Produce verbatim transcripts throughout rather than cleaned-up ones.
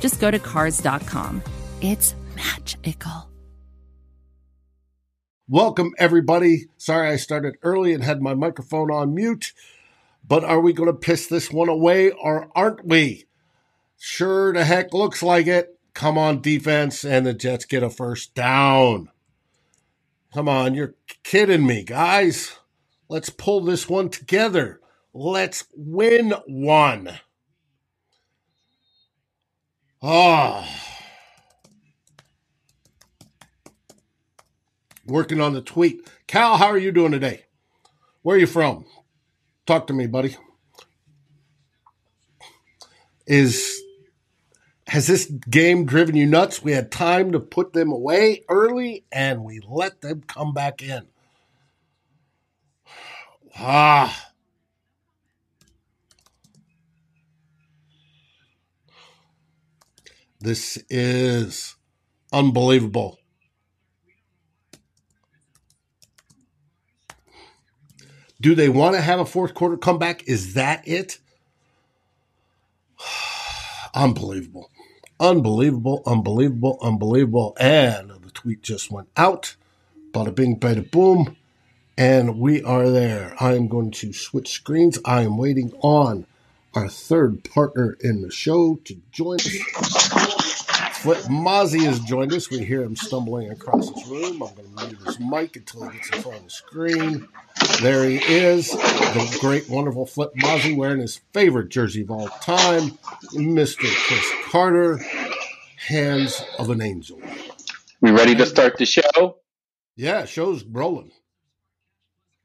just go to Cars dot com. It's magical. Welcome, everybody. Sorry I started early and had my microphone on mute, but are we going to piss this one away or aren't we? Sure the heck looks like it. Come on, defense, and the Jets get a first down. Come on, you're kidding me, guys. Let's pull this one together. Let's win one. Ah. Oh. Working on the tweet. Cal, how are you doing today? Where are you from? Talk to me, buddy. Is has this game driven you nuts? We had time to put them away early, and we let them come back in. Ah. This is unbelievable. Do they want to have a fourth quarter comeback? Is that it? Unbelievable. Unbelievable, unbelievable, unbelievable. And the tweet just went out. Bada bing, bada boom. And we are there. I am going to switch screens. I am waiting on our third partner in the show to join us. Flip Mazzi has joined us. We hear him stumbling across his room. I'm going to mute his mic until he gets in front of the screen. There he is, the great, wonderful Flip Mazzi, wearing his favorite jersey of all time, Mister Chris Carter, Hands of an Angel. We ready to start the show? Yeah, show's rolling.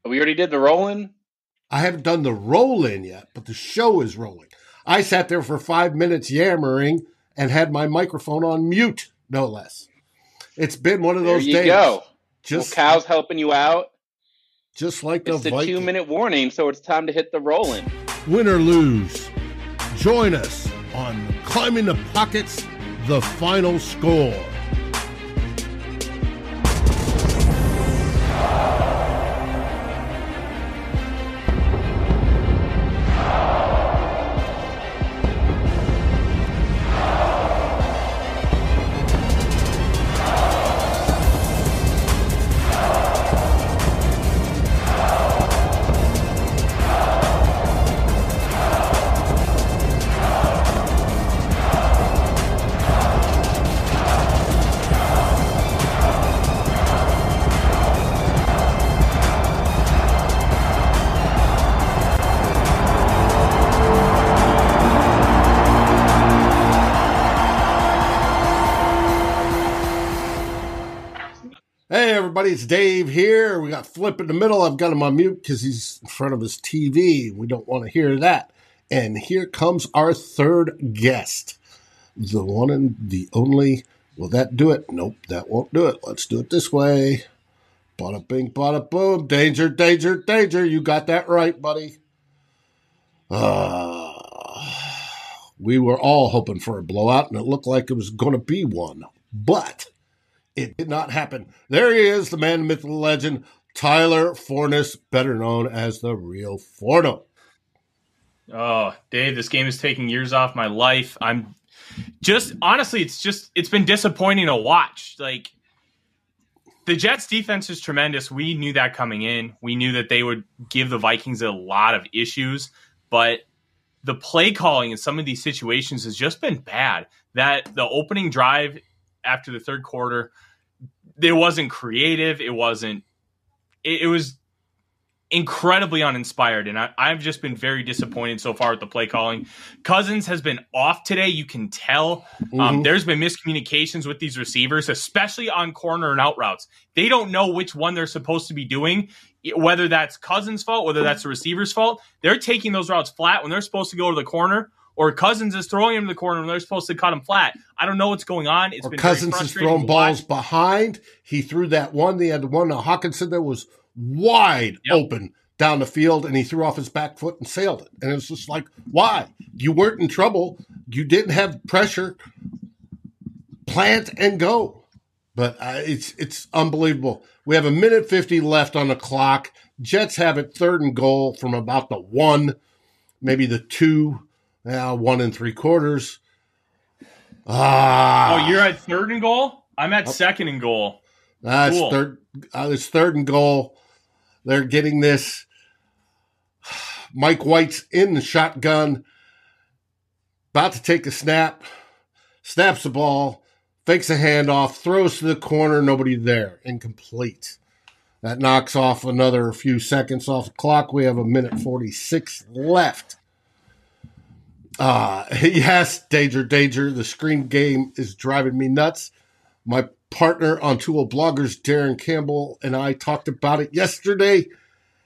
We already did the roll-in? I haven't done the roll-in yet, but the show is rolling. I sat there for five minutes yammering and had my microphone on mute, no less. It's been one of those days. There you go. Just well, Cal's helping you out. Just like the Vikings. It's a two-minute warning, so it's time to hit the rolling. Win or lose, join us on Climbing the Pocket's The Final Score. It's Dave here. We got Flip in the middle. I've got him on mute because he's in front of his T V. We don't want to hear that. And here comes our third guest. The one and the only. Will that do it? Nope, that won't do it. Let's do it this way. Bada bing, bada boom. Danger, danger, danger. You got that right, buddy. Uh, we were all hoping for a blowout, and it looked like it was going to be one. But it did not happen. There he is, the man, the myth, the legend, Tyler Forness, better known as The Real Forno. Oh, Dave, this game is taking years off my life. I'm just, honestly, it's just, it's been disappointing to watch. Like, the Jets' defense is tremendous. We knew that coming in. We knew that they would give the Vikings a lot of issues, but the play calling in some of these situations has just been bad. That the opening drive after the third quarter, it wasn't creative. It wasn't, it, it was incredibly uninspired. And I, I've just been very disappointed so far with the play calling. Cousins has been off today. You can tell mm-hmm. um, there's been miscommunications with these receivers, especially on corner and out routes. They don't know which one they're supposed to be doing, whether that's Cousins' fault, whether that's the receiver's fault. They're taking those routes flat when they're supposed to go to the corner or Cousins is throwing him to the corner when they're supposed to cut him flat. I don't know what's going on. It's or been Cousins very frustrating. Has thrown balls behind. He threw that one. They had the one to Hawkinson that was wide yep. open down the field, and he threw off his back foot and sailed it. And it's just like, why? You weren't in trouble. You didn't have pressure. Plant and go. But uh, it's it's unbelievable. We have a minute fifty left on the clock. Jets have it third and goal from about the one, maybe the two, now uh, one and three quarters. Ah. Oh, you're at third and goal? I'm at oh. second and goal. Uh, cool. It's third. Uh, it's third and goal. They're getting this. Mike White's in the shotgun, about to take a snap, snaps the ball. Fakes a handoff, throws to the corner, nobody there, incomplete. That knocks off another few seconds off the clock. We have a minute forty-six left. Uh, yes, Danger, Danger, the screen game is driving me nuts. My partner on Two Old Bloggers, Darren Campbell, and I talked about it yesterday.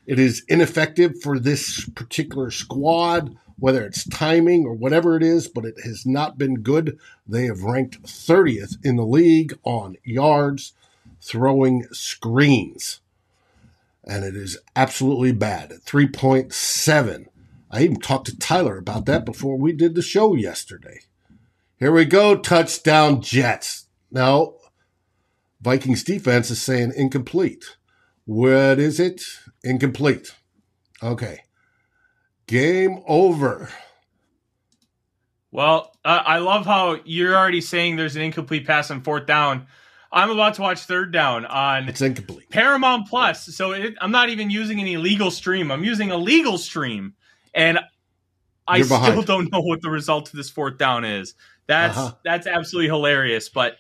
It is ineffective for this particular squad, whether it's timing or whatever it is, but it has not been good. They have ranked thirtieth in the league on yards throwing screens, and it is absolutely bad. three point seven. I even talked to Tyler about that before we did the show yesterday. Here we go, touchdown Jets. Now, Vikings defense is saying incomplete. What is it? Incomplete. Okay. Game over. Well, uh, I love how you're already saying there's an incomplete pass on fourth down. I'm about to watch third down on it's incomplete. Paramount+. So it, I'm not even using an illegal stream. I'm using a legal stream. And I you're still behind. Don't know what the result of this fourth down is. That's uh-huh. that's absolutely hilarious. But,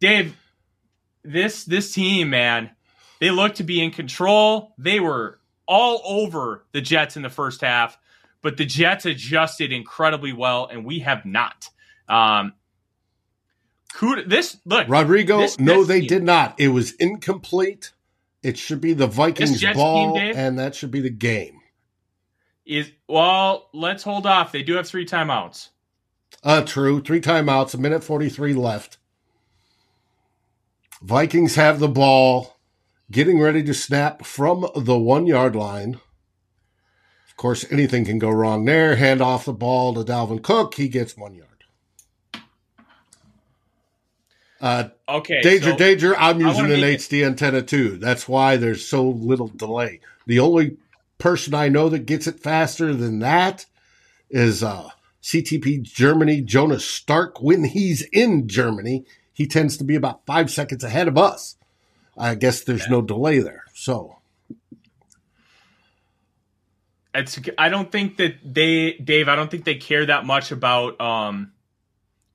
Dave, this this team, man, they look to be in control. They were all over the Jets in the first half, but the Jets adjusted incredibly well, and we have not. Um, could, this look, Rodrigo, this, no, this they team. Did not. It was incomplete. It should be the Vikings ball, team, Dave, and that should be the game. Is well, let's hold off. They do have three timeouts. Uh, true. Three timeouts, a minute forty-three left. Vikings have the ball. Getting ready to snap from the one-yard line. Of course, anything can go wrong there. Hand off the ball to Dalvin Cook. He gets one yard. Uh, okay, Danger, so Danger, I'm using an H D it. antenna too. That's why there's so little delay. The only person I know that gets it faster than that is uh, C T P Germany, Jonas Stark. When he's in Germany, he tends to be about five seconds ahead of us. I guess there's okay. no delay there. So it's, I don't think that they, Dave, I don't think they care that much about um,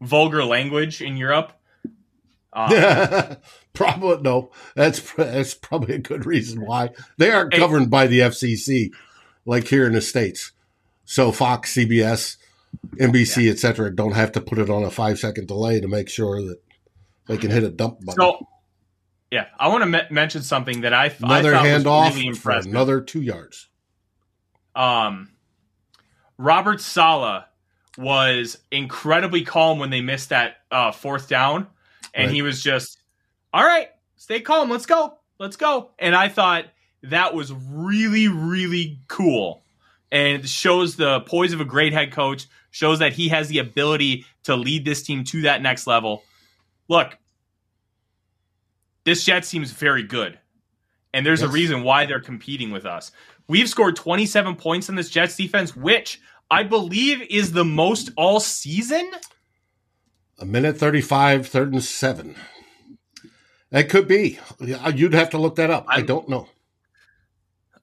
vulgar language in Europe. Um, probably no. That's that's probably a good reason why they aren't hey, governed by the F C C like here in the States. So Fox, C B S, N B C, yeah. et cetera, don't have to put it on a five second delay to make sure that they can hit a dump button. So, yeah, I want to m- mention something that I, th- I thought was really impressive. Another two yards. Um, Robert Saleh was incredibly calm when they missed that uh, fourth down, and right. he was just, all right, stay calm, let's go, let's go. And I thought that was really, really cool, and it shows the poise of a great head coach, shows that he has the ability to lead this team to that next level. Look. This Jets team is very good, and there's yes. a reason why they're competing with us. We've scored twenty-seven points in this Jets defense, which I believe is the most all season. A minute thirty-five, third and seven. That could be. You'd have to look that up. I'm, I don't know.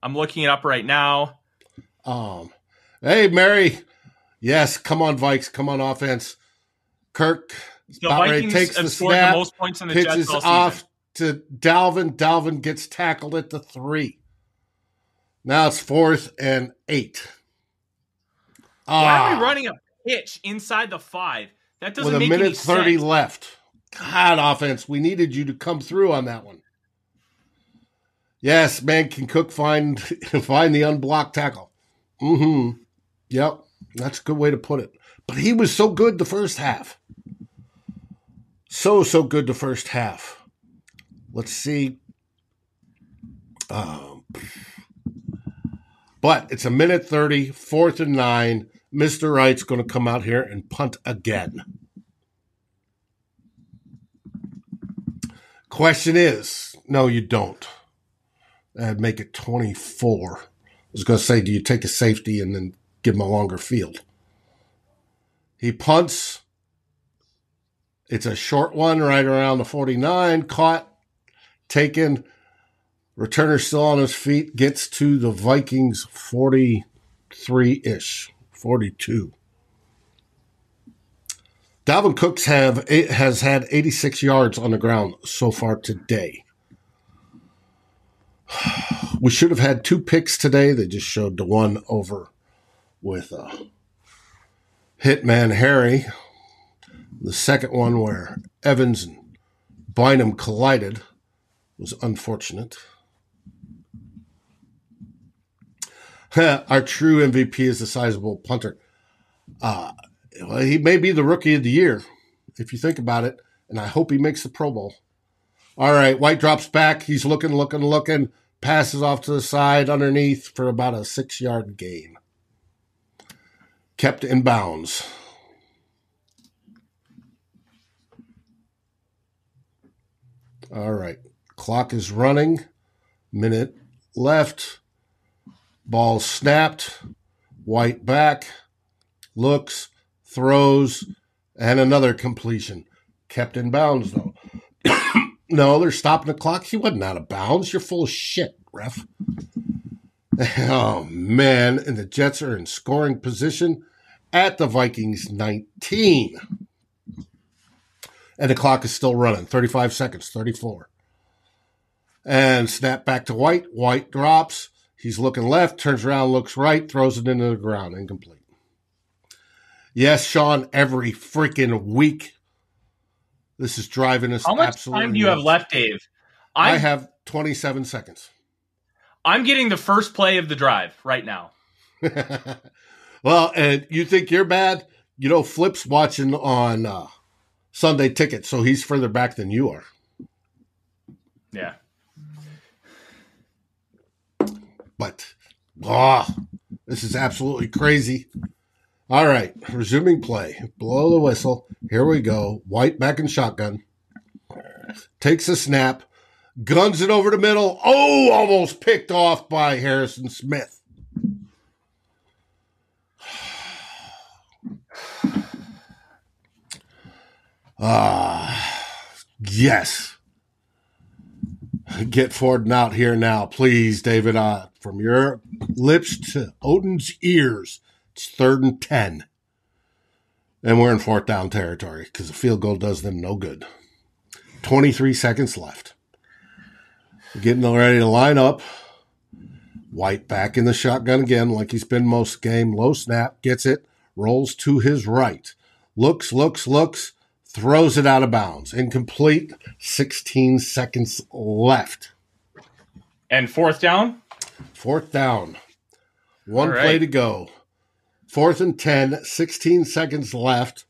I'm looking it up right now. Um, hey, Mary. Yes, come on, Vikes. Come on, offense. Kirk. The Vikings takes have the scored snap, the most points in the Jets all season. Off. To Dalvin. Dalvin gets tackled at the three. Now it's fourth and eight. Ah. Why are we running a pitch inside the five? That doesn't make any sense. With a minute thirty left. God, offense, we needed you to come through on that one. Yes, man, can Cook find find the unblocked tackle? Mm-hmm. Yep, that's a good way to put it. But he was so good the first half. So, so good the first half. Let's see. Um, but it's a minute thirty, fourth and nine. Mister Wright's going to come out here and punt again. Question is, no, you don't. That'd make it twenty-four. I was going to say, do you take a safety and then give him a longer field? He punts. It's a short one right around the forty-nine. Caught, taken. Returner still on his feet. Gets to the Vikings forty-three-ish. forty-two. Dalvin Cook's have it has had eighty-six yards on the ground so far today. We should have had two picks today. They just showed the one over with uh, Hitman Harry. The second one where Evans and Bynum collided was unfortunate. Our true M V P is a sizable punter. Uh, well, he may be the rookie of the year, if you think about it, and I hope he makes the Pro Bowl. All right, White drops back. He's looking, looking, looking. Passes off to the side underneath for about a six-yard gain. Kept in bounds. All right, clock is running. Minute left. Ball snapped, White back, looks, throws, and another completion. Kept in bounds, though. No, they're stopping the clock. He wasn't out of bounds. You're full of shit, ref. Oh, man. And the Jets are in scoring position at the Vikings nineteen. And the clock is still running. thirty-five seconds, thirty-four. And snap back to White. White drops. He's looking left, turns around, looks right, throws it into the ground. Incomplete. Yes, Sean, every freaking week. This is driving us absolutely. How much absolutely time do you nuts. Have left, Dave? I'm, I have twenty-seven seconds. I'm getting the first play of the drive right now. Well, and you think you're bad? You know, Flip's watching on uh, Sunday Ticket, so he's further back than you are. Yeah. But, ah, oh, this is absolutely crazy. All right, resuming play. Blow the whistle. Here we go. White back in shotgun. Takes a snap. Guns it over the middle. Oh, almost picked off by Harrison Smith. Ah, yes. Get Forden out here now, please, David. Uh, from your lips to Odin's ears, it's third and ten. And we're in fourth down territory because the field goal does them no good. twenty-three seconds left. We're getting ready to line up. White back in the shotgun again like he's been most game. Low snap, gets it, rolls to his right. Looks, looks, looks. Throws it out of bounds. Incomplete. sixteen seconds left. And fourth down? Fourth down. One right. play to go. Fourth and ten. sixteen seconds left.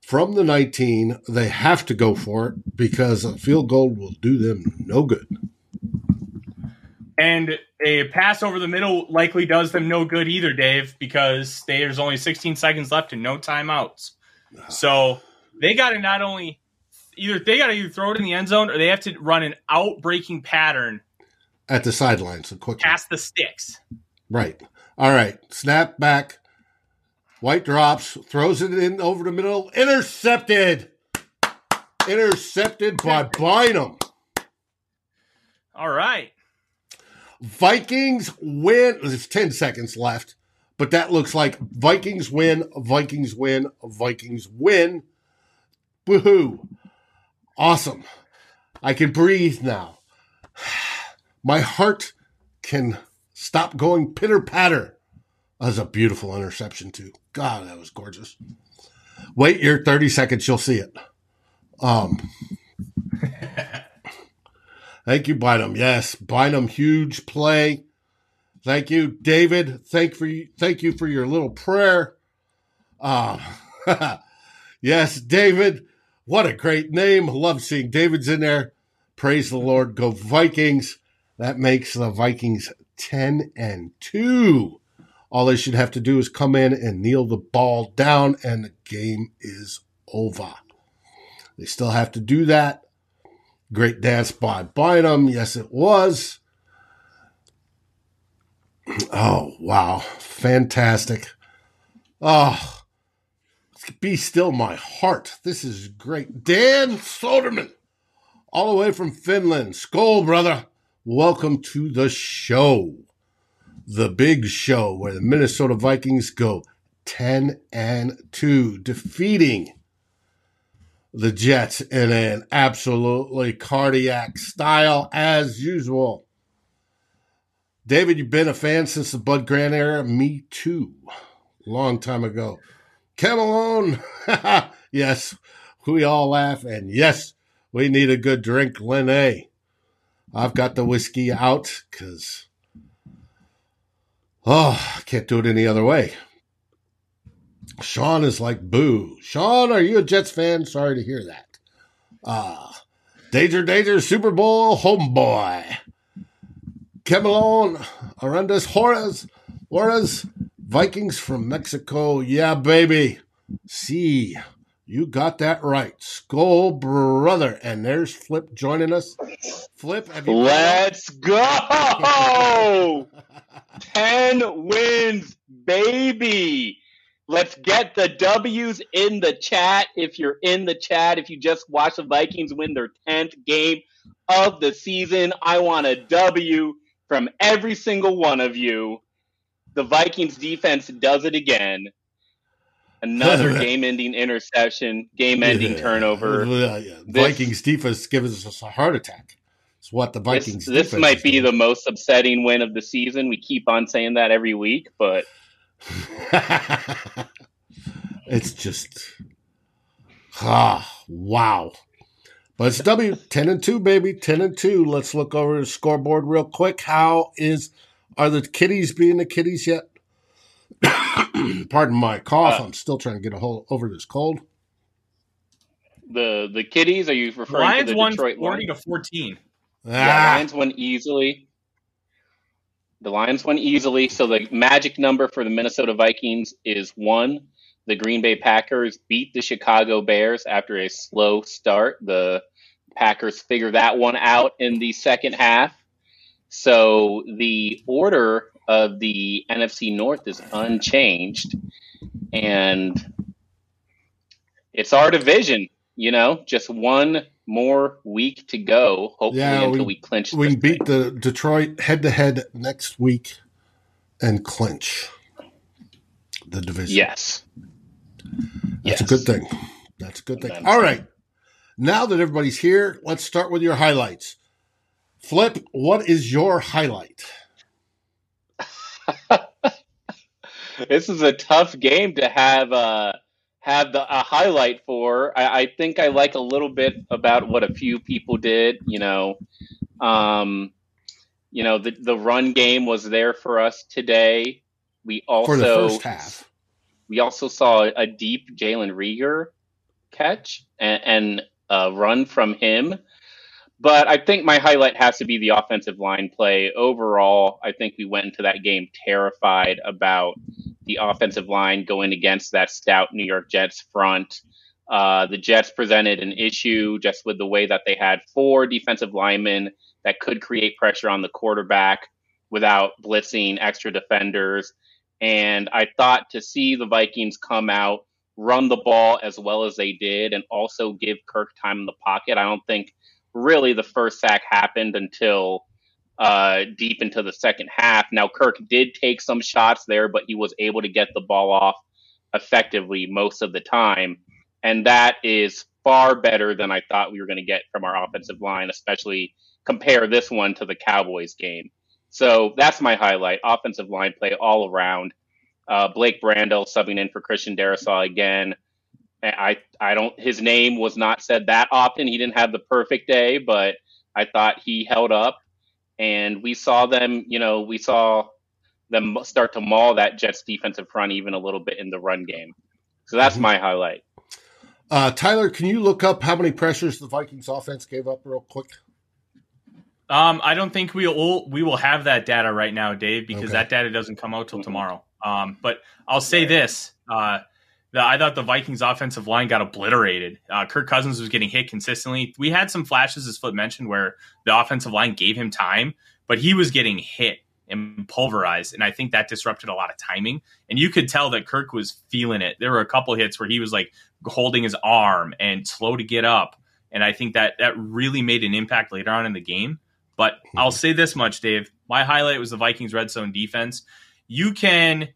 From the nineteen, they have to go for it because a field goal will do them no good. And a pass over the middle likely does them no good either, Dave, because there's only sixteen seconds left and no timeouts. So... They got to not only either they got to either throw it in the end zone or they have to run an out-breaking pattern at the sidelines, so quickly past the sticks. Right. All right. Snap back. White drops, throws it in over the middle. Intercepted. Intercepted by Bynum. All right. Vikings win. There's ten seconds left, but that looks like Vikings win. Vikings win. Vikings win. Woohoo. Awesome. I can breathe now. My heart can stop going pitter-patter. That was a beautiful interception, too. God, that was gorgeous. Wait your thirty seconds. You'll see it. Um, thank you, Bynum. Yes, Bynum, huge play. Thank you, David. Thank, for you, thank you for your little prayer. Um, yes, David, what a great name. Love seeing David's in there. Praise the Lord. Go Vikings. That makes the Vikings ten and two. All they should have to do is come in and kneel the ball down, and the game is over. They still have to do that. Great dance by Bynum. Yes, it was. Oh, wow. Fantastic. Oh, be still my heart. This is great. Dan Soderman, all the way from Finland. Skål, brother. Welcome to the show. The big show where the Minnesota Vikings go ten and two, defeating the Jets in an absolutely cardiac style as usual. David, you've been a fan since the Bud Grant era. Me too. Long time ago. Come alone. Yes, we all laugh. And yes, we need a good drink, Lene. I've got the whiskey out because, oh, I can't do it any other way. Sean is like, boo. Sean, are you a Jets fan? Sorry to hear that. Uh, danger, danger, Super Bowl homeboy. Camelon, Arandas, Horas, Horas, Vikings from Mexico. Yeah, baby. See, you got that right. Skål, brother. And there's Flip joining us. Flip, have you Let's go! ten wins, baby. Let's get the W's in the chat. If you're in the chat, if you just watched the Vikings win their tenth game of the season, I want a W from every single one of you. The Vikings defense does it again. Another game-ending interception, game-ending yeah. turnover. Yeah, yeah. This, Vikings defense gives us a heart attack. It's what the Vikings this, this might be doing. The most upsetting win of the season. We keep on saying that every week, but it's just ah, wow. But it's W, ten and two, baby, ten and two. Let's look over the scoreboard real quick. How is are the kitties being the kitties yet? Pardon my cough. Uh, I'm still trying to get a hold over this cold. The the kitties? Are you referring Lions to the Detroit Lions? Lions won forty to fourteen. Ah. Yeah, the Lions won easily. The Lions won easily. So the magic number for the Minnesota Vikings is one. The Green Bay Packers beat the Chicago Bears after a slow start. The Packers figure that one out in the second half. So the order of the N F C North is unchanged. And it's our division, you know, just one more week to go, hopefully, yeah, until we, we clinch. We can beat the Detroit head-to-head next week and clinch the division. Yes. That's yes. a good thing. That's a good thing. All right. Now that everybody's here, let's start with your highlights. Flip, what is your highlight? This is a tough game to have uh, have the, a highlight for. I, I think I like a little bit about what a few people did. You know, um, you know the, the run game was there for us today. We also for the first half. We also saw a deep Jalen Reagor catch and, and a run from him. But I think my highlight has to be the offensive line play. Overall, I think we went into that game terrified about the offensive line going against that stout New York Jets front. Uh, the Jets presented an issue just with the way that they had four defensive linemen that could create pressure on the quarterback without blitzing extra defenders. And I thought to see the Vikings come out, run the ball as well as they did, and also give Kirk time in the pocket. I don't think really the first sack happened until uh, deep into the second half. Now, Kirk did take some shots there, but he was able to get the ball off effectively most of the time. And that is far better than I thought we were going to get from our offensive line, especially compare this one to the Cowboys game. So that's my highlight, offensive line play all around. Uh, Blake Brandel subbing in for Christian Darrisaw again. I, I don't, his name was not said that often. He didn't have the perfect day, but I thought he held up. And we saw them, you know, we saw them start to maul that Jets defensive front even a little bit in the run game. So that's mm-hmm. my highlight. Uh, Tyler, can you look up how many pressures the Vikings offense gave up real quick? Um, I don't think we will we will have that data right now, Dave, because okay. that data doesn't come out till mm-hmm. tomorrow. Um, but I'll say this. Uh, the, I thought the Vikings offensive line got obliterated. Uh, Kirk Cousins was getting hit consistently. We had some flashes, as Flip mentioned, where the offensive line gave him time, but he was getting hit and pulverized, and I think that disrupted a lot of timing. And you could tell that Kirk was feeling it. There were a couple hits where he was like holding his arm and slow to get up, and I think that that really made an impact later on in the game. But I'll say this much, Dave. My highlight was the Vikings red zone defense. You can,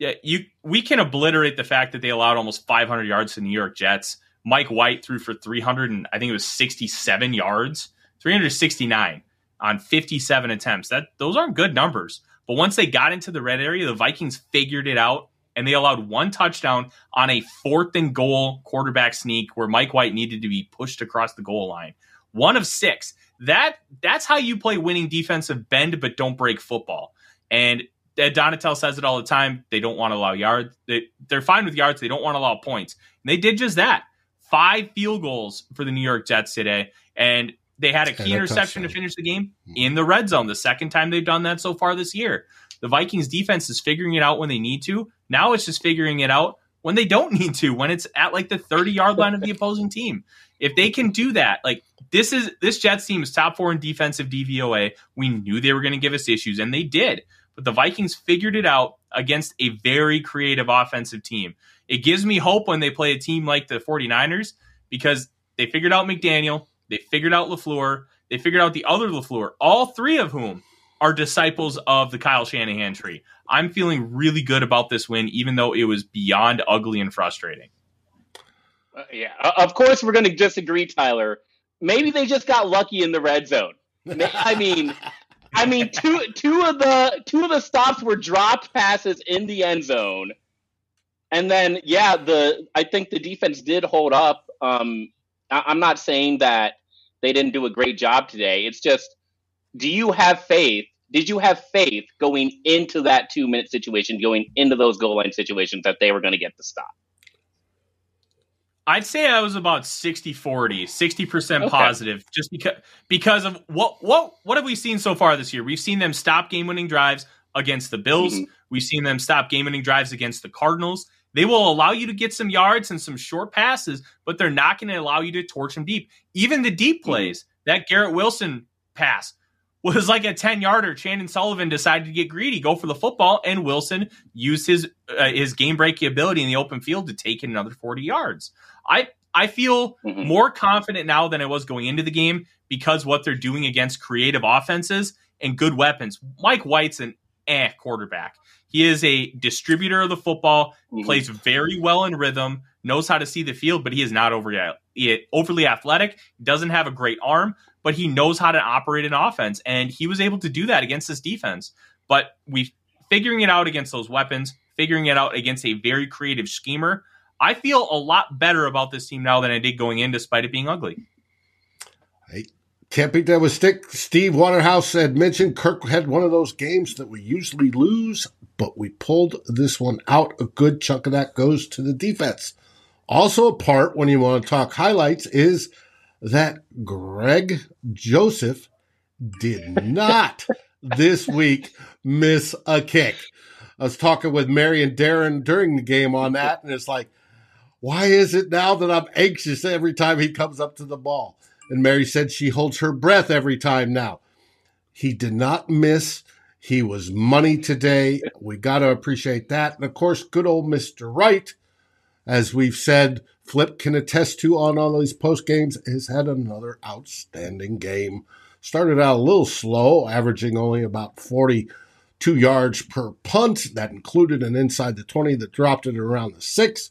yeah, you we can obliterate the fact that they allowed almost five hundred yards to the New York Jets. Mike White threw for three hundred and I think it was sixty-seven yards, three hundred sixty-nine on fifty-seven attempts. That those aren't good numbers. But once they got into the red area, the Vikings figured it out, and they allowed one touchdown on a fourth and goal quarterback sneak where Mike White needed to be pushed across the goal line. One of six. That that's how you play winning defensive bend but don't break football. And Ed Donatell says it all the time. They don't want to allow yards. They, they're fine with yards. They don't want to allow points. And they did just that. Five field goals for the New York Jets today. And they had a key yeah, interception to finish the game in the red zone. The second time they've done that so far this year. The Vikings defense is figuring it out when they need to. Now it's just figuring it out when they don't need to, when it's at like the thirty-yard line of the opposing team. If they can do that, like this is this Jets team is top four in defensive D V O A. We knew they were going to give us issues, and they did. But the Vikings figured it out against a very creative offensive team. It gives me hope when they play a team like the forty-niners because they figured out McDaniel, they figured out LaFleur, they figured out the other LaFleur, all three of whom are disciples of the Kyle Shanahan tree. I'm feeling really good about this win, even though it was beyond ugly and frustrating. Uh, yeah, of course we're going to disagree, Tyler. Maybe they just got lucky in the red zone. I mean... I mean, two two of the two of the stops were dropped passes in the end zone, and then yeah, the I think the defense did hold up. Um, I, I'm not saying that they didn't do a great job today. It's just, do you have faith? Did you have faith going into that two minute situation, going into those goal line situations that they were going to get the stop? I'd say I was about sixty forty, sixty percent okay. positive just because because of what what what have we seen so far this year? We've seen them stop game-winning drives against the Bills. Mm-hmm. We've seen them stop game-winning drives against the Cardinals. They will allow you to get some yards and some short passes, but they're not going to allow you to torch them deep. Even the deep plays, mm-hmm. that Garrett Wilson pass was like a ten-yarder. Shannon Sullivan decided to get greedy, go for the football, and Wilson used his uh, his game-breaking ability in the open field to take in another forty yards. I, I feel mm-hmm. more confident now than I was going into the game because what they're doing against creative offenses and good weapons. Mike White's an eh quarterback. He is a distributor of the football, mm-hmm. plays very well in rhythm, knows how to see the field, but he is not overly, overly athletic, doesn't have a great arm, but he knows how to operate an offense, and he was able to do that against this defense. But we figuring it out against those weapons, figuring it out against a very creative schemer, I feel a lot better about this team now than I did going in, despite it being ugly. I can't beat that with stick. Steve Waterhouse had mentioned Kirk had one of those games that we usually lose, but we pulled this one out. A good chunk of that goes to the defense. Also a part, when you want to talk highlights, is that Greg Joseph did not this week miss a kick. I was talking with Mary and Darren during the game on that, and it's like, why is it now that I'm anxious every time he comes up to the ball? And Mary said she holds her breath every time now. He did not miss. He was money today. We got to appreciate that. And, of course, good old Mister Wright, as we've said, Flip can attest to on all these post games, has had another outstanding game. Started out a little slow, averaging only about forty-two yards per punt. That included an inside the twenty that dropped it around the six.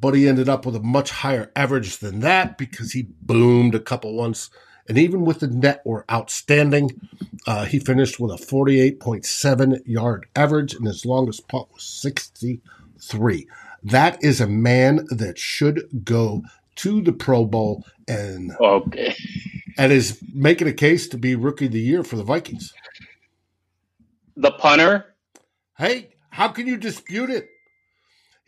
But he ended up with a much higher average than that because he boomed a couple once. And even with the net were outstanding. Uh, he finished with a forty-eight point seven yard average, and his longest punt was sixty-three. That is a man that should go to the Pro Bowl and, okay. and is making a case to be Rookie of the Year for the Vikings. The punter? Hey, how can you dispute it?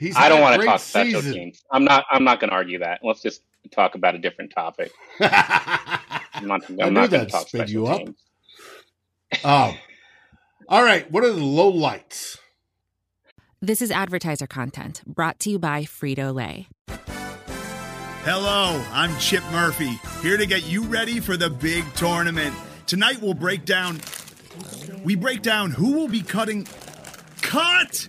He's I don't want to talk season. special teams. I'm not. I'm not going to argue that. Let's just talk about a different topic. I'm not, I'm I knew not that talk sped you up. Teams. Oh, all right. What are the low lights? This is advertiser content brought to you by Frito-Lay. Hello, I'm Chip Murphy, here to get you ready for the big tournament. Tonight we'll break down... We break down who will be cutting... Cut!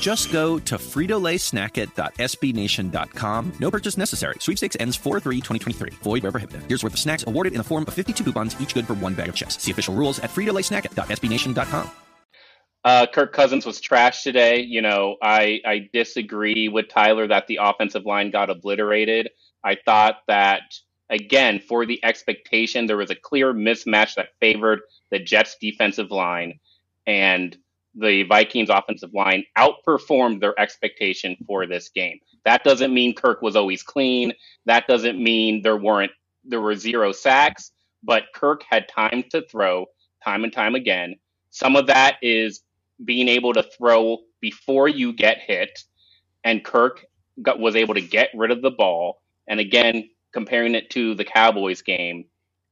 Just go to Frito Lay Snack It dot S B Nation dot com. No purchase necessary. Sweepstakes ends four three twenty twenty-three. Void where prohibited. Here's worth of snacks awarded in the form of fifty-two coupons, each good for one bag of chips. See official rules at Frito Lay Snack It dot S B Nation dot com. Uh, Kirk Cousins was trash today. You know, I, I disagree with Tyler that the offensive line got obliterated. I thought that, again, for the expectation, there was a clear mismatch that favored the Jets' defensive line. And the Vikings offensive line outperformed their expectation for this game. That doesn't mean Kirk was always clean. That doesn't mean there weren't, there were zero sacks, but Kirk had time to throw time and time again. Some of that is being able to throw before you get hit, and Kirk got, was able to get rid of the ball. And again, comparing it to the Cowboys game,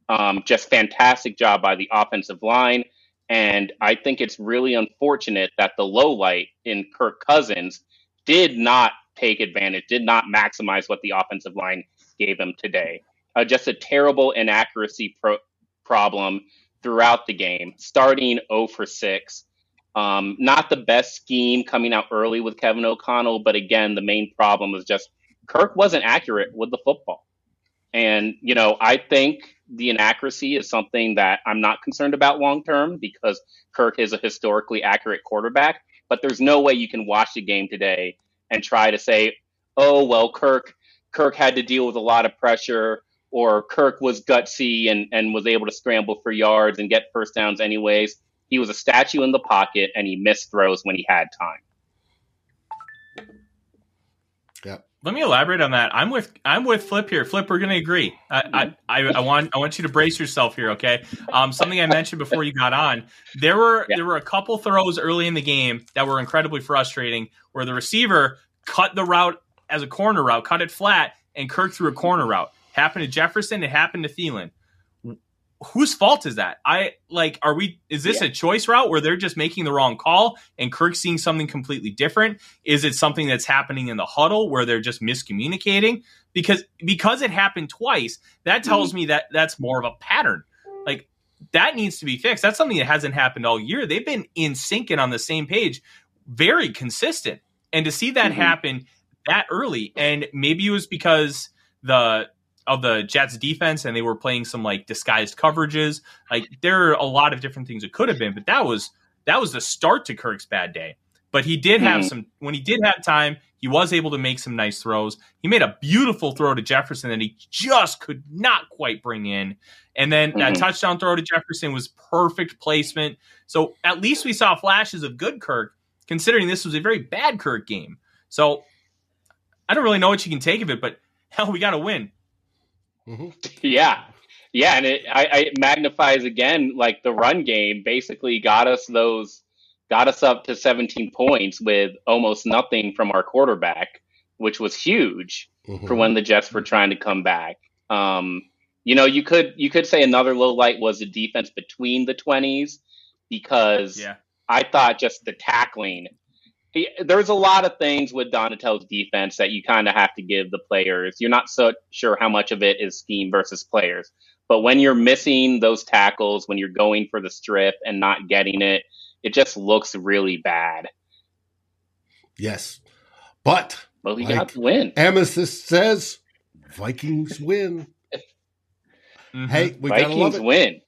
um, just fantastic job by the offensive line. And I think it's really unfortunate that the low light in Kirk Cousins did not take advantage, did not maximize what the offensive line gave him today. Uh, just a terrible inaccuracy pro- problem throughout the game, starting zero for six. Um, not the best scheme coming out early with Kevin O'Connell, but again, the main problem was just Kirk wasn't accurate with the football. And, you know, I think the inaccuracy is something that I'm not concerned about long-term because Kirk is a historically accurate quarterback, but there's no way you can watch the game today and try to say, oh, well, Kirk, Kirk had to deal with a lot of pressure, or Kirk was gutsy and, and was able to scramble for yards and get first downs anyways. He was a statue in the pocket and he missed throws when he had time. Yeah. Let me elaborate on that. I'm with I'm with Flip here. Flip, we're going to agree. I, I, I want I want you to brace yourself here, okay? Um, something I mentioned before you got on. There were yeah. there were a couple throws early in the game that were incredibly frustrating, where the receiver cut the route as a corner route, cut it flat, and Kirk threw a corner route. Happened to Jefferson. It happened to Thielen. Whose fault is that? I like. Are we? Is this yeah. a choice route where they're just making the wrong call and Kirk's seeing something completely different? Is it something that's happening in the huddle where they're just miscommunicating? Because because it happened twice, that tells mm-hmm. me that that's more of a pattern. Like that needs to be fixed. That's something that hasn't happened all year. They've been in sync and on the same page, very consistent. And to see that mm-hmm. happen that early, and maybe it was because the. of the Jets defense and they were playing some like disguised coverages. Like there are a lot of different things it could have been, but that was, that was the start to Kirk's bad day. But he did have mm-hmm. some, when he did have time, he was able to make some nice throws. He made a beautiful throw to Jefferson that he just could not quite bring in. And then mm-hmm. that touchdown throw to Jefferson was perfect placement. So at least we saw flashes of good Kirk, considering this was a very bad Kirk game. So I don't really know what you can take of it, but hell, we got to win. Mm-hmm. Yeah. Yeah. And it I, I magnifies again, like the run game basically got us those, got us up to seventeen points with almost nothing from our quarterback, which was huge mm-hmm. for when the Jets were trying to come back. Um, you know, you could, you could say another low light was the defense between the twenties, because yeah. I thought just the tackling, there's a lot of things with Donatell's defense that you kind of have to give the players. You're not so sure how much of it is scheme versus players. But when you're missing those tackles, when you're going for the strip and not getting it, it just looks really bad. Yes. But Well, he like got the win. Amethyst says, Vikings win. Mm-hmm. Hey, we Vikings gotta love it. Win.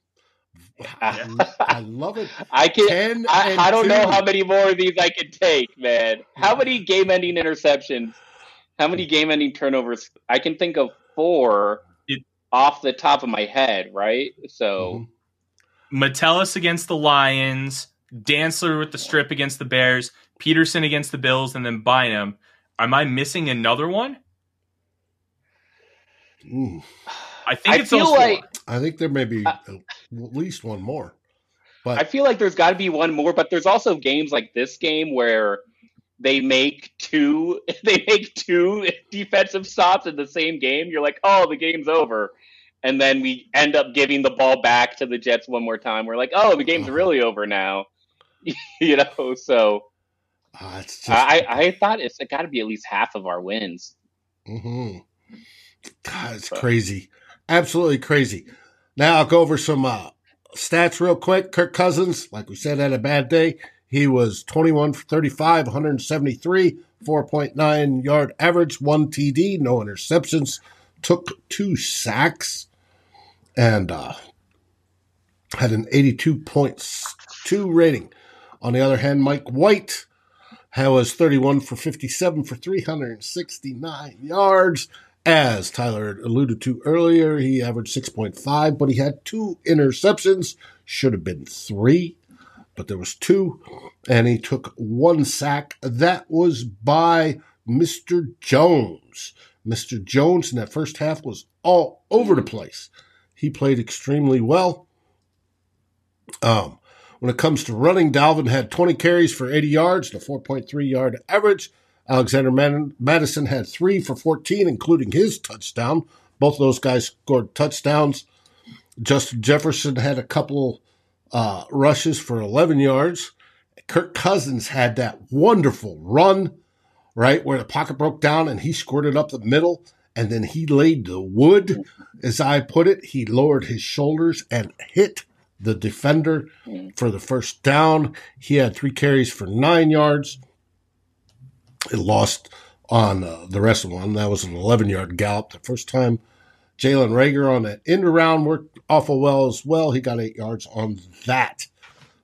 I, I love it. I can. I, I don't two. know how many more of these I can take, man. How many game-ending interceptions? How many game-ending turnovers? I can think of four it, off the top of my head, right? So, mm-hmm. Metellus against the Lions, Dantzler with the strip against the Bears, Peterson against the Bills, and then Bynum. Am I missing another one? Ooh. I think I it's feel like I think there may be uh, at least one more. But I feel like there's got to be one more, but there's also games like this game where they make two they make two defensive stops in the same game. You're like, "Oh, the game's over." And then we end up giving the ball back to the Jets one more time. We're like, "Oh, the game's uh-huh. really over now." You know, so uh, it's just, I I thought it's got to be at least half of our wins. Mhm. God, it's so crazy. Absolutely crazy. Now I'll go over some uh, stats real quick. Kirk Cousins, like we said, had a bad day. He was twenty-one for thirty-five, one seventy-three, four point nine yard average, one T D, no interceptions, took two sacks, and uh, had an eighty-two point two rating. On the other hand, Mike White was thirty-one for fifty-seven for three sixty-nine yards. As Tyler alluded to earlier, he averaged six point five, but he had two interceptions. Should have been three, but there was two. And he took one sack. That was by Mister Jones. Mister Jones in that first half was all over the place. He played extremely well. Um, when it comes to running, Dalvin had twenty carries for eighty yards, the four point three yard average. Alexander Madison had three for fourteen, including his touchdown. Both of those guys scored touchdowns. Justin Jefferson had a couple uh, rushes for eleven yards. Kirk Cousins had that wonderful run, right, where the pocket broke down and he squirted up the middle, and then he laid the wood, as I put it. He lowered his shoulders and hit the defender for the first down. He had three carries for nine yards. It lost on uh, the rest of one. That was an eleven-yard gallop the first time. Jalen Reagor on that end around worked awful well as well. He got eight yards on that.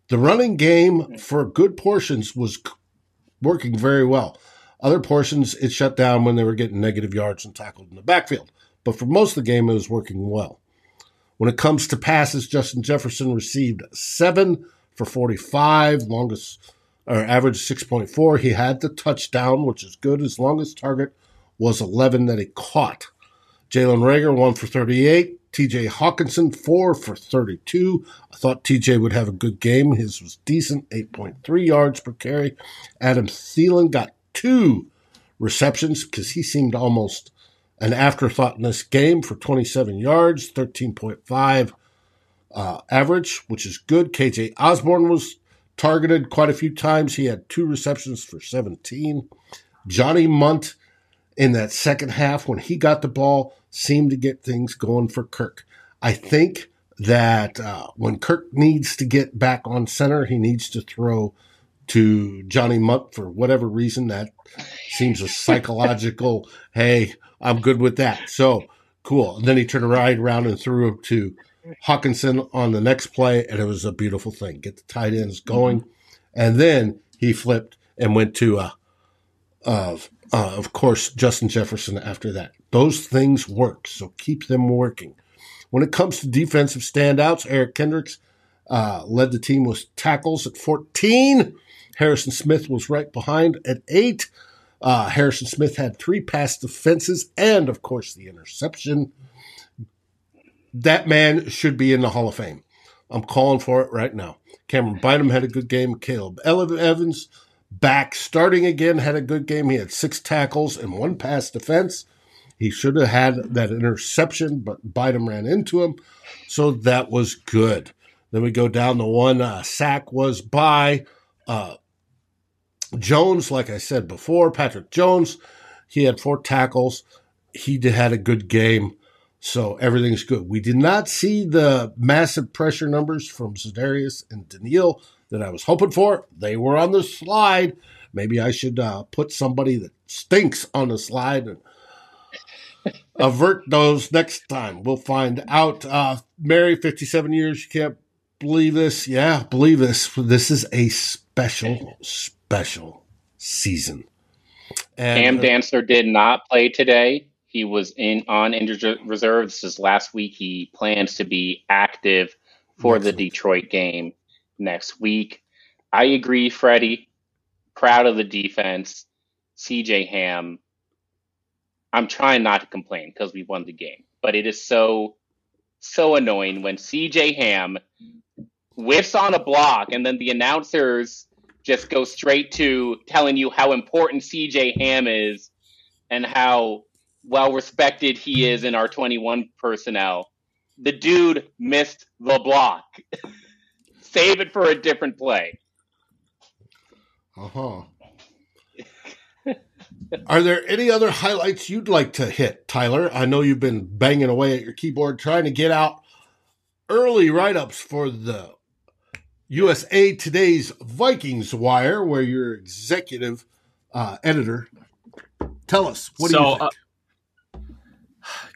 The running game for good portions was working very well. Other portions, it shut down when they were getting negative yards and tackled in the backfield. But for most of the game, it was working well. When it comes to passes, Justin Jefferson received seven for forty-five, longest or average six point four. He had the touchdown, which is good, as long as target was eleven that he caught. Jalen Reagor, one for thirty-eight. T J Hawkinson, four for thirty-two. I thought T J would have a good game. His was decent, eight point three yards per carry. Adam Thielen got two receptions because he seemed almost an afterthought in this game for twenty-seven yards, thirteen point five uh, average, which is good. K J Osborne was targeted quite a few times. He had two receptions for seventeen. Johnny Munt in that second half, when he got the ball, seemed to get things going for Kirk. I think that uh, when Kirk needs to get back on center, he needs to throw to Johnny Munt for whatever reason. That seems a psychological, hey, I'm good with that. So, cool. And then he turned right around and threw him to Hawkinson on the next play, and it was a beautiful thing. Get the tight ends going. Mm-hmm. And then he flipped and went to, uh, uh, uh, of course, Justin Jefferson after that. Those things work, so keep them working. When it comes to defensive standouts, Eric Kendricks uh, led the team with tackles at fourteen. Harrison Smith was right behind at eight. Uh, Harrison Smith had three pass defenses and, of course, the interception. That man should be in the Hall of Fame. I'm calling for it right now. Camryn Bynum had a good game. Caleb Evans, back starting again, had a good game. He had six tackles and one pass defense. He should have had that interception, but Bynum ran into him, so that was good. Then we go down. The one uh, sack was by uh, Jones, like I said before, Patrick Jones. He had four tackles. He had a good game. So everything's good. We did not see the massive pressure numbers from Za'Darius and Daniil that I was hoping for. They were on the slide. Maybe I should uh, put somebody that stinks on the slide and avert those next time. We'll find out. Uh, Mary, fifty-seven years. You can't believe this. Yeah, believe this. This is a special, special season. And Cam Dantzler did not play today. He was in on injured reserve. This is last week. He plans to be active for the Detroit game next week. I agree, Freddie. Proud of the defense. C J Ham. I'm trying not to complain because we won the game, but it is so, so annoying when C J Ham whiffs on a block and then the announcers just go straight to telling you how important C J Ham is and how well-respected he is in our twenty-one personnel. The dude missed the block. Save it for a different play. Uh-huh. Are there any other highlights you'd like to hit, Tyler? I know you've been banging away at your keyboard trying to get out early write-ups for the U S A Today's Vikings Wire, where you're executive uh, editor. Tell us, what so, do you think? Uh,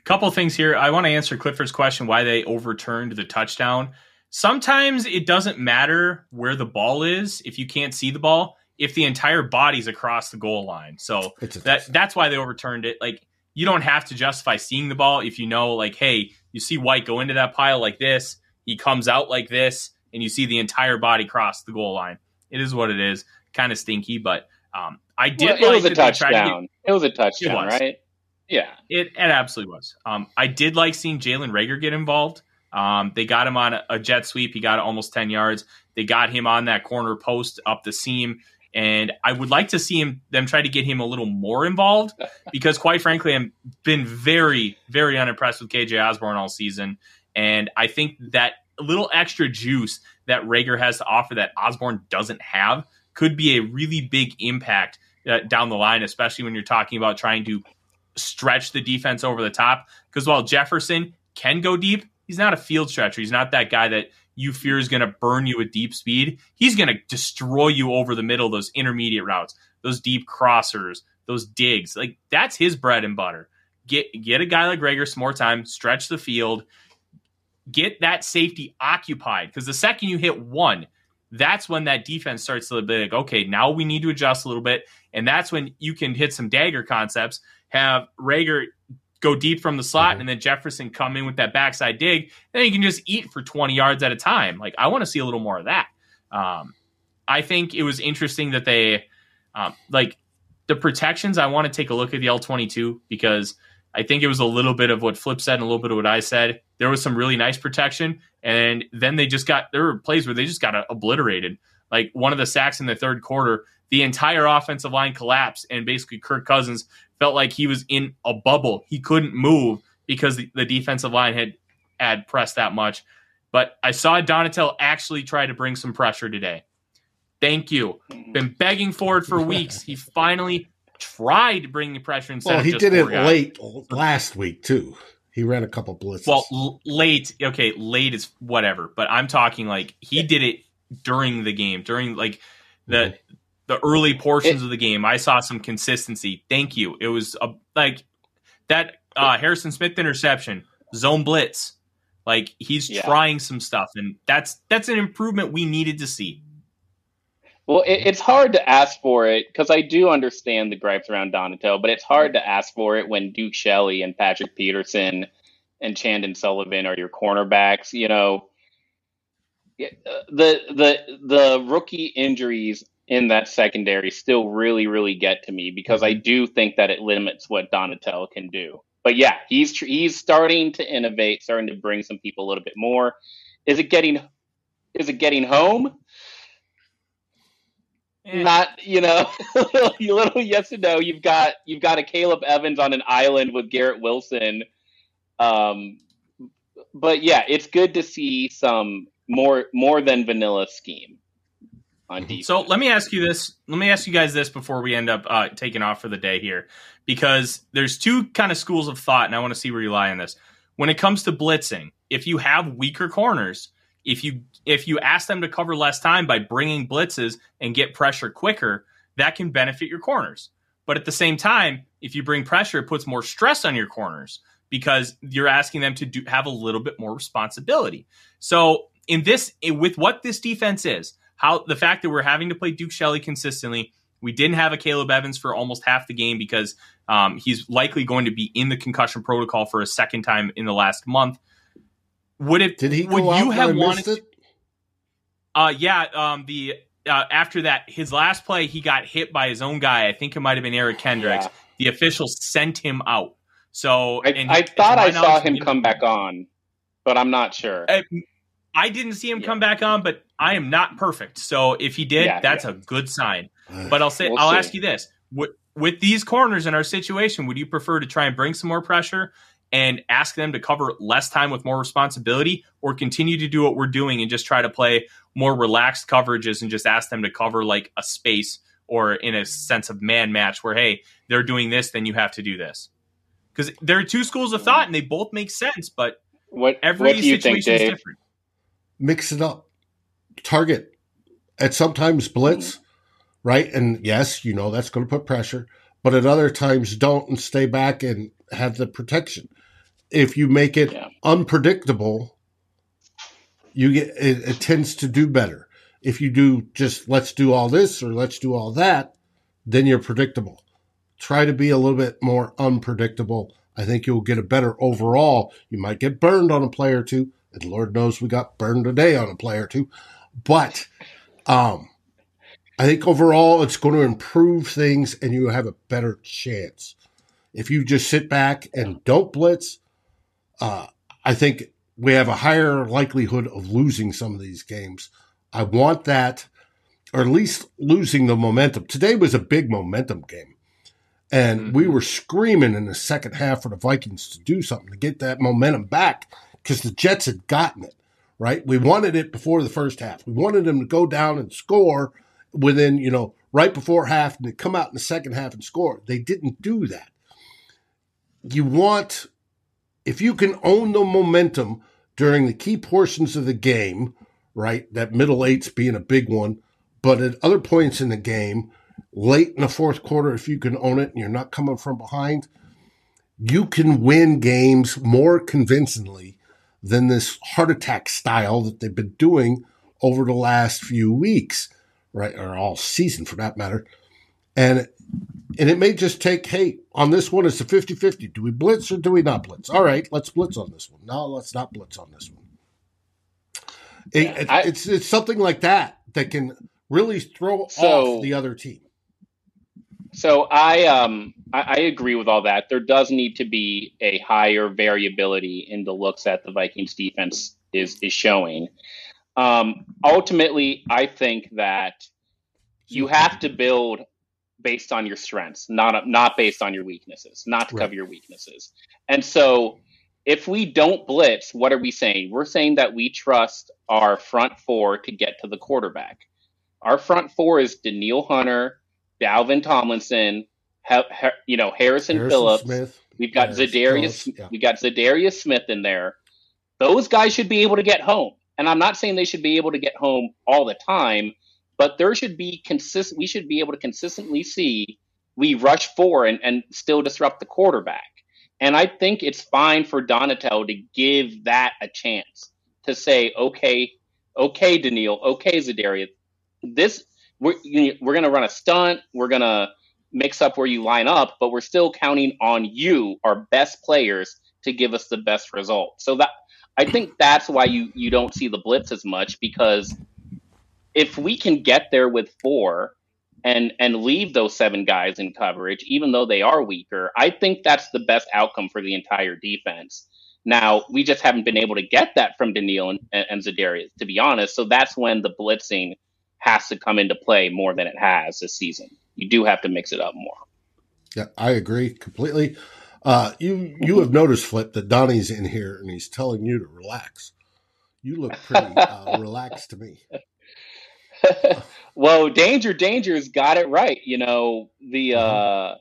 Couple things here. I want to answer Clifford's question, why they overturned the touchdown. Sometimes it doesn't matter where the ball is if you can't see the ball, if the entire body's across the goal line. So that that's why they overturned it. Like, you don't have to justify seeing the ball if you know, like, hey, you see White go into that pile like this, he comes out like this, and you see the entire body cross the goal line. It is what it is. Kind of stinky, but um, I did well, it, like was to get, it was a touchdown. It was a touchdown, right? Yeah, it, it absolutely was. Um, I did like seeing Jalen Reagor get involved. Um, they got him on a, a jet sweep. He got almost ten yards. They got him on that corner post up the seam. And I would like to see him them try to get him a little more involved because, quite frankly, I've been very, very unimpressed with K J Osborne all season. And I think that little extra juice that Reagor has to offer that Osborne doesn't have could be a really big impact uh, down the line, especially when you're talking about trying to stretch the defense over the top, because while Jefferson can go deep, he's not a field stretcher. He's not that guy that you fear is going to burn you with deep speed. He's going to destroy you over the middle, those intermediate routes, those deep crossers, those digs. Like, that's his bread and butter. Get get a guy like Reagor some more time, stretch the field, get that safety occupied, because the second you hit one, that's when that defense starts to be like, okay, now we need to adjust a little bit, and that's when you can hit some dagger concepts. Have Reagor go deep from the slot, mm-hmm. and then Jefferson come in with that backside dig. Then you can just eat for twenty yards at a time. Like, I want to see a little more of that. Um, I think it was interesting that they, um, like, the protections, I want to take a look at the L twenty-two because I think it was a little bit of what Flip said and a little bit of what I said. There was some really nice protection, and then they just got, there were plays where they just got uh, obliterated. Like, one of the sacks in the third quarter, the entire offensive line collapsed, and basically Kirk Cousins felt like he was in a bubble. He couldn't move because the, the defensive line had, had pressed that much. But I saw Donatell actually try to bring some pressure today. Thank you. Been begging for it for weeks. He finally tried bringing pressure instead well, of just Well, he did it late last week, too. He ran a couple blitzes. Well, l- late. Okay, late is whatever. But I'm talking like he did it during the game, during like the mm-hmm. – the early portions it, of the game, I saw some consistency. Thank you. It was a, like that uh, Harrison Smith interception, zone blitz. Like, he's yeah. trying some stuff, and that's that's an improvement we needed to see. Well, it, it's hard to ask for it because I do understand the gripes around Donatell, but it's hard to ask for it when Duke Shelley and Patrick Peterson and Chandon Sullivan are your cornerbacks. You know, the the the rookie injuries in that secondary still really, really get to me because I do think that it limits what Donatell can do. But yeah, he's he's starting to innovate, starting to bring some people a little bit more. Is it getting is it getting home? Eh. Not, you know, a little yes and no. You've got you've got a Caleb Evans on an island with Garrett Wilson. Um, but yeah, it's good to see some more more than vanilla scheme. So let me ask you this. Let me ask you guys this before we end up uh, taking off for the day here, because there's two kind of schools of thought, and I want to see where you lie on this. When it comes to blitzing, if you have weaker corners, if you if you ask them to cover less time by bringing blitzes and get pressure quicker, that can benefit your corners. But at the same time, if you bring pressure, it puts more stress on your corners because you're asking them to do, have a little bit more responsibility. So in this, with what this defense is, how the fact that we're having to play Duke Shelley consistently, we didn't have a Caleb Evans for almost half the game because um, he's likely going to be in the concussion protocol for a second time in the last month. Would it? Did he would go you out have wanted? It? To, uh, yeah. Um, the uh, after that, his last play, he got hit by his own guy. I think it might have been Eric Kendricks. Yeah. The officials sent him out. So I, and I thought I saw him come back on, but I'm not sure. I, I didn't see him yeah. come back on, but I am not perfect. So if he did, yeah, that's yeah. a good sign. But I'll say we'll I'll see. ask you this: with, with these corners in our situation, would you prefer to try and bring some more pressure and ask them to cover less time with more responsibility, or continue to do what we're doing and just try to play more relaxed coverages and just ask them to cover like a space or in a sense of man match where, hey, they're doing this, then you have to do this? Because there are two schools of thought and they both make sense, but what, every what do you situation think, Dave? Is different. Mix it up. Target. At sometimes blitz. Mm-hmm. Right. And yes, you know, that's going to put pressure, but at other times don't, and stay back and have the protection. If you make it yeah. unpredictable, you get, it, it tends to do better. If you do just let's do all this or let's do all that, then you're predictable. Try to be a little bit more unpredictable. I think you'll get a better overall. You might get burned on a play or two. And Lord knows we got burned today on a play or two, but, um, I think overall it's going to improve things and you have a better chance. If you just sit back and don't blitz, uh, I think we have a higher likelihood of losing some of these games. I want that, or at least losing the momentum. Today was a big momentum game, and mm-hmm. we were screaming in the second half for the Vikings to do something to get that momentum back because the Jets had gotten it, right? We wanted it before the first half. We wanted them to go down and score within, you know, right before half, and they come out in the second half and score. They didn't do that. You want, if you can own the momentum during the key portions of the game, right, that middle eight's being a big one, but at other points in the game, late in the fourth quarter, if you can own it and you're not coming from behind, you can win games more convincingly than this heart attack style that they've been doing over the last few weeks. Right, or all season for that matter. And and it may just take, hey, on this one it's a fifty-fifty. Do we blitz or do we not blitz? All right, let's blitz on this one. No, let's not blitz on this one. It, yeah, I, it's it's something like that that can really throw so, off the other team. So I um I, I agree with all that. There does need to be a higher variability in the looks that the Vikings defense is is showing. Um, ultimately, I think that you have to build based on your strengths, not not based on your weaknesses, not to right. cover your weaknesses. And so if we don't blitz, what are we saying? We're saying that we trust our front four to get to the quarterback. Our front four is Daniil Hunter, Dalvin Tomlinson, ha- ha- you know, Harrison, Harrison Phillips. Smith, We've got Harris, Zadarius. Phillips, yeah. We got Zadarius Smith in there. Those guys should be able to get home. And I'm not saying they should be able to get home all the time, but there should be consistent. We should be able to consistently see we rush for and, and still disrupt the quarterback. And I think it's fine for Donatell to give that a chance to say, okay, okay, Daniil, okay, Zadarius, this we're you know, we're gonna run a stunt, we're gonna mix up where you line up, but we're still counting on you, our best players, to give us the best result. So that. I think that's why you, you don't see the blitz as much, because if we can get there with four and and leave those seven guys in coverage, even though they are weaker, I think that's the best outcome for the entire defense. Now, we just haven't been able to get that from Daniil and, and Zadarius, to be honest. So that's when the blitzing has to come into play more than it has this season. You do have to mix it up more. Yeah, I agree completely. Uh, you you have noticed, Flip, that Donnie's in here and he's telling you to relax. You look pretty uh, relaxed to me. Well, Danger Danger's got it right. You know, the uh,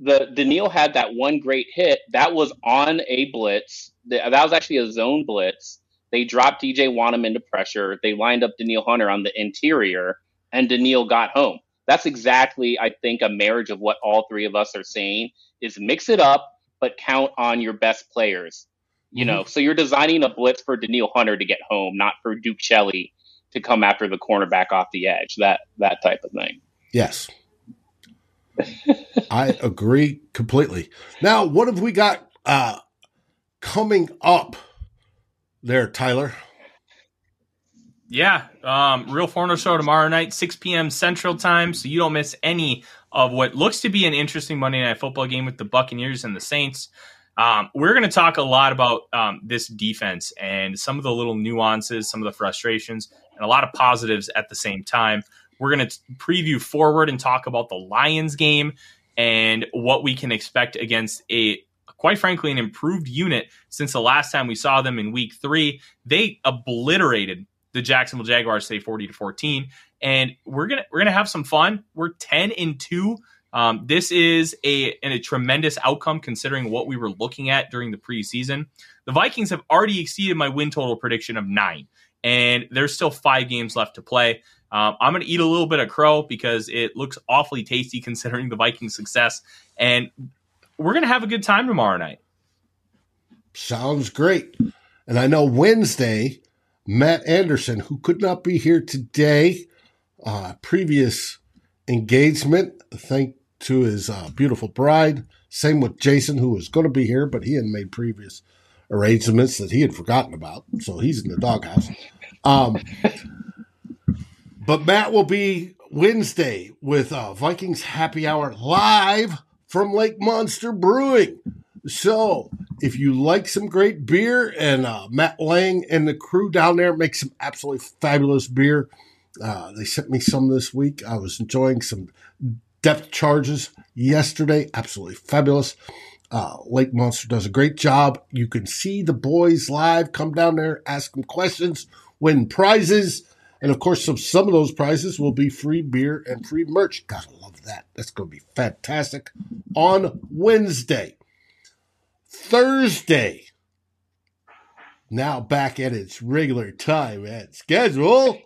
the Daniil had that one great hit that was on a blitz. That was actually a zone blitz. They dropped D J Wanham into pressure. They lined up Daniil Hunter on the interior, and Daniil got home. that's exactly, I think, a marriage of what all three of us are saying is mix it up, but count on your best players. You know, so you're designing a blitz for Daniil Hunter to get home, not for Duke Shelley to come after the cornerback off the edge, that that type of thing. Yes. I agree completely. Now, what have we got uh, coming up there, Tyler? Yeah, um, Real Forno Show tomorrow night, six p.m. Central Time, so you don't miss any of what looks to be an interesting Monday Night Football game with the Buccaneers and the Saints. Um, we're going to talk a lot about um, this defense and some of the little nuances, some of the frustrations, and a lot of positives at the same time. We're going to preview forward and talk about the Lions game and what we can expect against a, quite frankly, an improved unit since the last time we saw them in week three. They obliterated the Jacksonville Jaguars, say forty to fourteen, and we're going to, we're going to have some fun. We're ten and two. Um, this is a, and a tremendous outcome considering what we were looking at during the preseason. The Vikings have already exceeded my win total prediction of nine, and there's still five games left to play. Um, I'm going to eat a little bit of crow because it looks awfully tasty considering the Vikings' success, and we're going to have a good time tomorrow night. Sounds great. And I know Wednesday, Matt Anderson, who could not be here today, uh, previous engagement, thank to his uh, beautiful bride. Same with Jason, who was going to be here, but he had made previous arrangements that he had forgotten about, so he's in the doghouse. Um, but Matt will be Wednesday with uh, Vikings Happy Hour live from Lake Monster Brewing. So if you like some great beer, and uh, Matt Lang and the crew down there make some absolutely fabulous beer. Uh, they sent me some this week. I was enjoying some depth charges yesterday. Absolutely fabulous. Uh, Lake Monster does a great job. You can see the boys live. Come down there, ask them questions, win prizes. And, of course, some, some of those prizes will be free beer and free merch. Gotta love that. That's going to be fantastic on Wednesday. Thursday, now back at its regular time and schedule,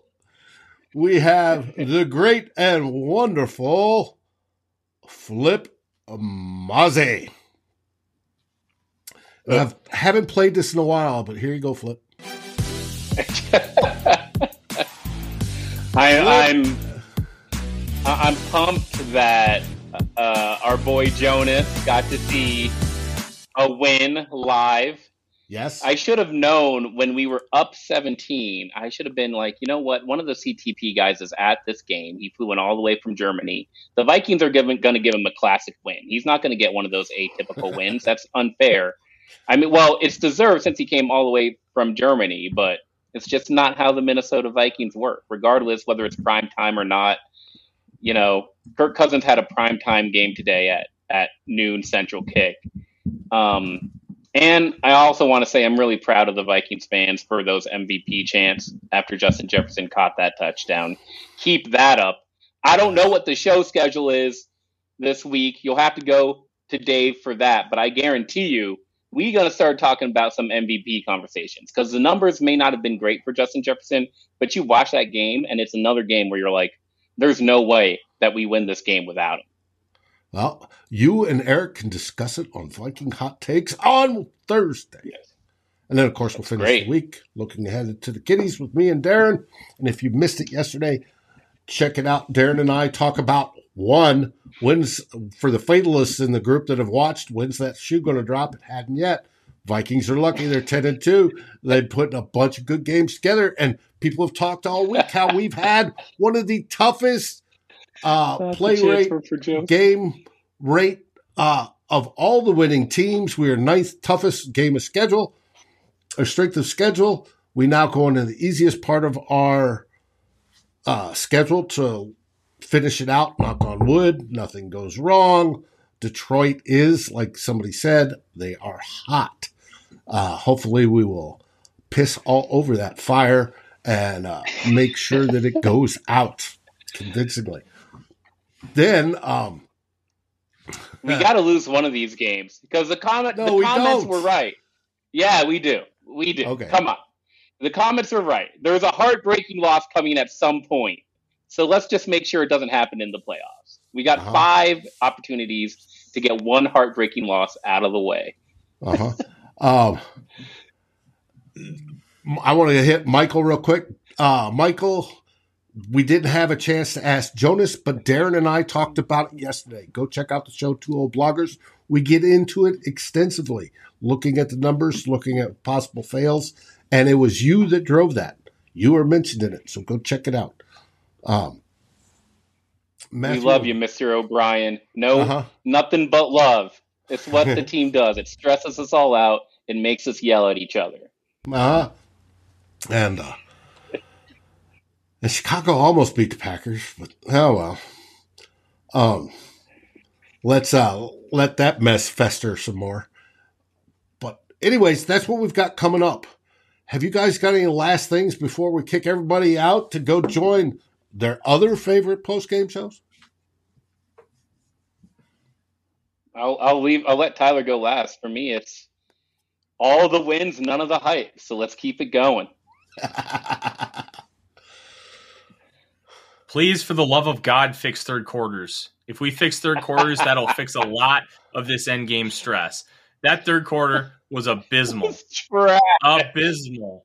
we have the great and wonderful Flip Mazzi. I haven't played this in a while, but here you go, Flip. I, I'm I'm pumped that uh, our boy Jonas got to see a win live. Yes. I should have known when we were up seventeen, I should have been like, you know what? One of the C T P guys is at this game. He flew in all the way from Germany. The Vikings are going to give him a classic win. He's not going to get one of those atypical wins. That's unfair. I mean, well, it's deserved since he came all the way from Germany, but it's just not how the Minnesota Vikings work, regardless whether it's prime time or not. You know, Kirk Cousins had a prime time game today at, at noon Central kick. Um, And I also want to say I'm really proud of the Vikings fans for those M V P chants after Justin Jefferson caught that touchdown. Keep that up. I don't know what the show schedule is this week. You'll have to go to Dave for that. But I guarantee you, we're going to start talking about some M V P conversations because the numbers may not have been great for Justin Jefferson, but you watch that game, and it's another game where you're like, there's no way that we win this game without him. Well, you and Eric can discuss it on Viking Hot Takes on Thursday. Yes. And then, of course, we'll finish Great. the week looking ahead to the kiddies with me and Darren. And if you missed it yesterday, check it out. Darren and I talk about, one, when's, for the fatalists in the group that have watched, when's that shoe going to drop? It hadn't yet. Vikings are lucky. They're ten and two. They put a bunch of good games together. And people have talked all week how we've had one of the toughest Uh, play rate, for, for game rate uh, of all the winning teams. We are ninth toughest game of schedule, or strength of schedule. We now go into the easiest part of our uh, schedule to finish it out. Knock on wood, nothing goes wrong. Detroit is, like somebody said, they are hot. Uh, hopefully we will piss all over that fire and uh, make sure that it goes out convincingly. Then um, we got to lose one of these games because the comment no, the we comments don't. were right. Yeah, we do. We do. Okay. Come on. The comments are right. There's a heartbreaking loss coming at some point. So let's just make sure it doesn't happen in the playoffs. We got uh-huh. five opportunities to get one heartbreaking loss out of the way. Uh-huh. um, I want to hit Michael real quick. Uh, Michael, we didn't have a chance to ask Jonas, but Darren and I talked about it yesterday. Go check out the show, Two Old Bloggers. We get into it extensively, looking at the numbers, looking at possible fails, and it was you that drove that. You were mentioned in it, so go check it out. Um, Matthew, we love you, Mister O'Brien. No, uh-huh. nothing but love. It's what the team does. It stresses us all out and makes us yell at each other. Uh-huh. And, uh, and Chicago almost beat the Packers, but oh well. Um, let's uh, let that mess fester some more. But anyways, that's what we've got coming up. Have you guys got any last things before we kick everybody out to go join their other favorite post-game shows? I'll, I'll leave. I'll let Tyler go last. For me, it's all the wins, none of the hype. So let's keep it going. Please, for the love of God, fix third quarters. If we fix third quarters, that'll fix a lot of this end game stress. That third quarter was abysmal. Trash. Abysmal.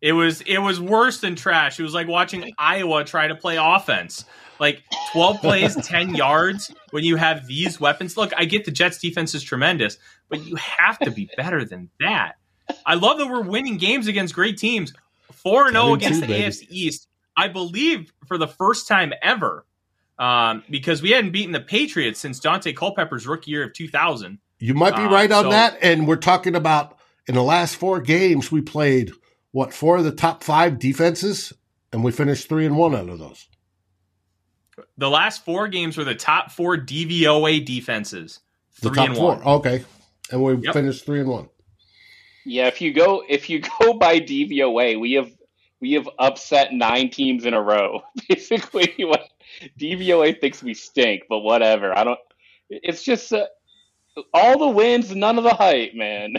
It was it was worse than trash. It was like watching Iowa try to play offense. Like twelve plays, ten yards when you have these weapons. Look, I get the Jets defense is tremendous, but you have to be better than that. I love that we're winning games against great teams. four and oh against the baby. A F C East, I believe, for the first time ever, um, because we hadn't beaten the Patriots since Dante Culpepper's rookie year of two thousand. You might be right on uh, so, that, and we're talking about in the last four games we played, what, four of the top five defenses, and we finished three and one out of those. The last four games were the top four D V O A defenses, three the top and four. one. Okay, and we yep. finished three and one. Yeah, if you go if you go by D V O A, we have we have upset nine teams in a row. Basically, what D V O A thinks we stink, but whatever. I don't. It's just. Uh, All the wins, none of the hype, man.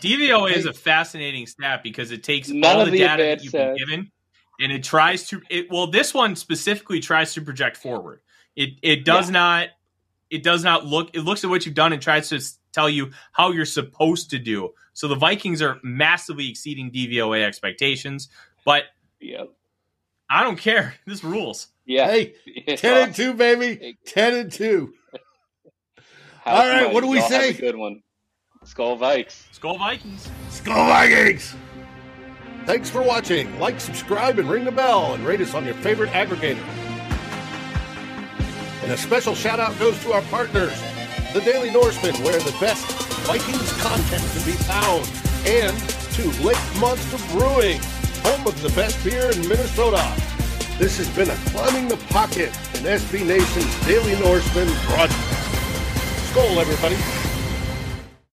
D V O A is a fascinating stat because it takes none all the, the data that you've been given and it tries to it, well, this one specifically tries to project forward. It it does yeah. not it does not look it looks at what you've done and tries to tell you how you're supposed to do. So the Vikings are massively exceeding D V O A expectations, but yeah. I don't care. This rules. Yeah. Hey, it's ten awesome. and two, baby. Ten and two. House All right, Vikes. What do we Y'all say? Have a good one. Skull Vikes. Skull Vikings. Skull Vikings. Thanks for watching. Like, subscribe, and ring the bell, and rate us on your favorite aggregator. And a special shout out goes to our partners, the Daily Norsemen, where the best Vikings content can be found, and to Lake Monster Brewing, home of the best beer in Minnesota. This has been a Climbing the Pocket, an S B Nation's Daily Norsemen broadcast. Goal, everybody.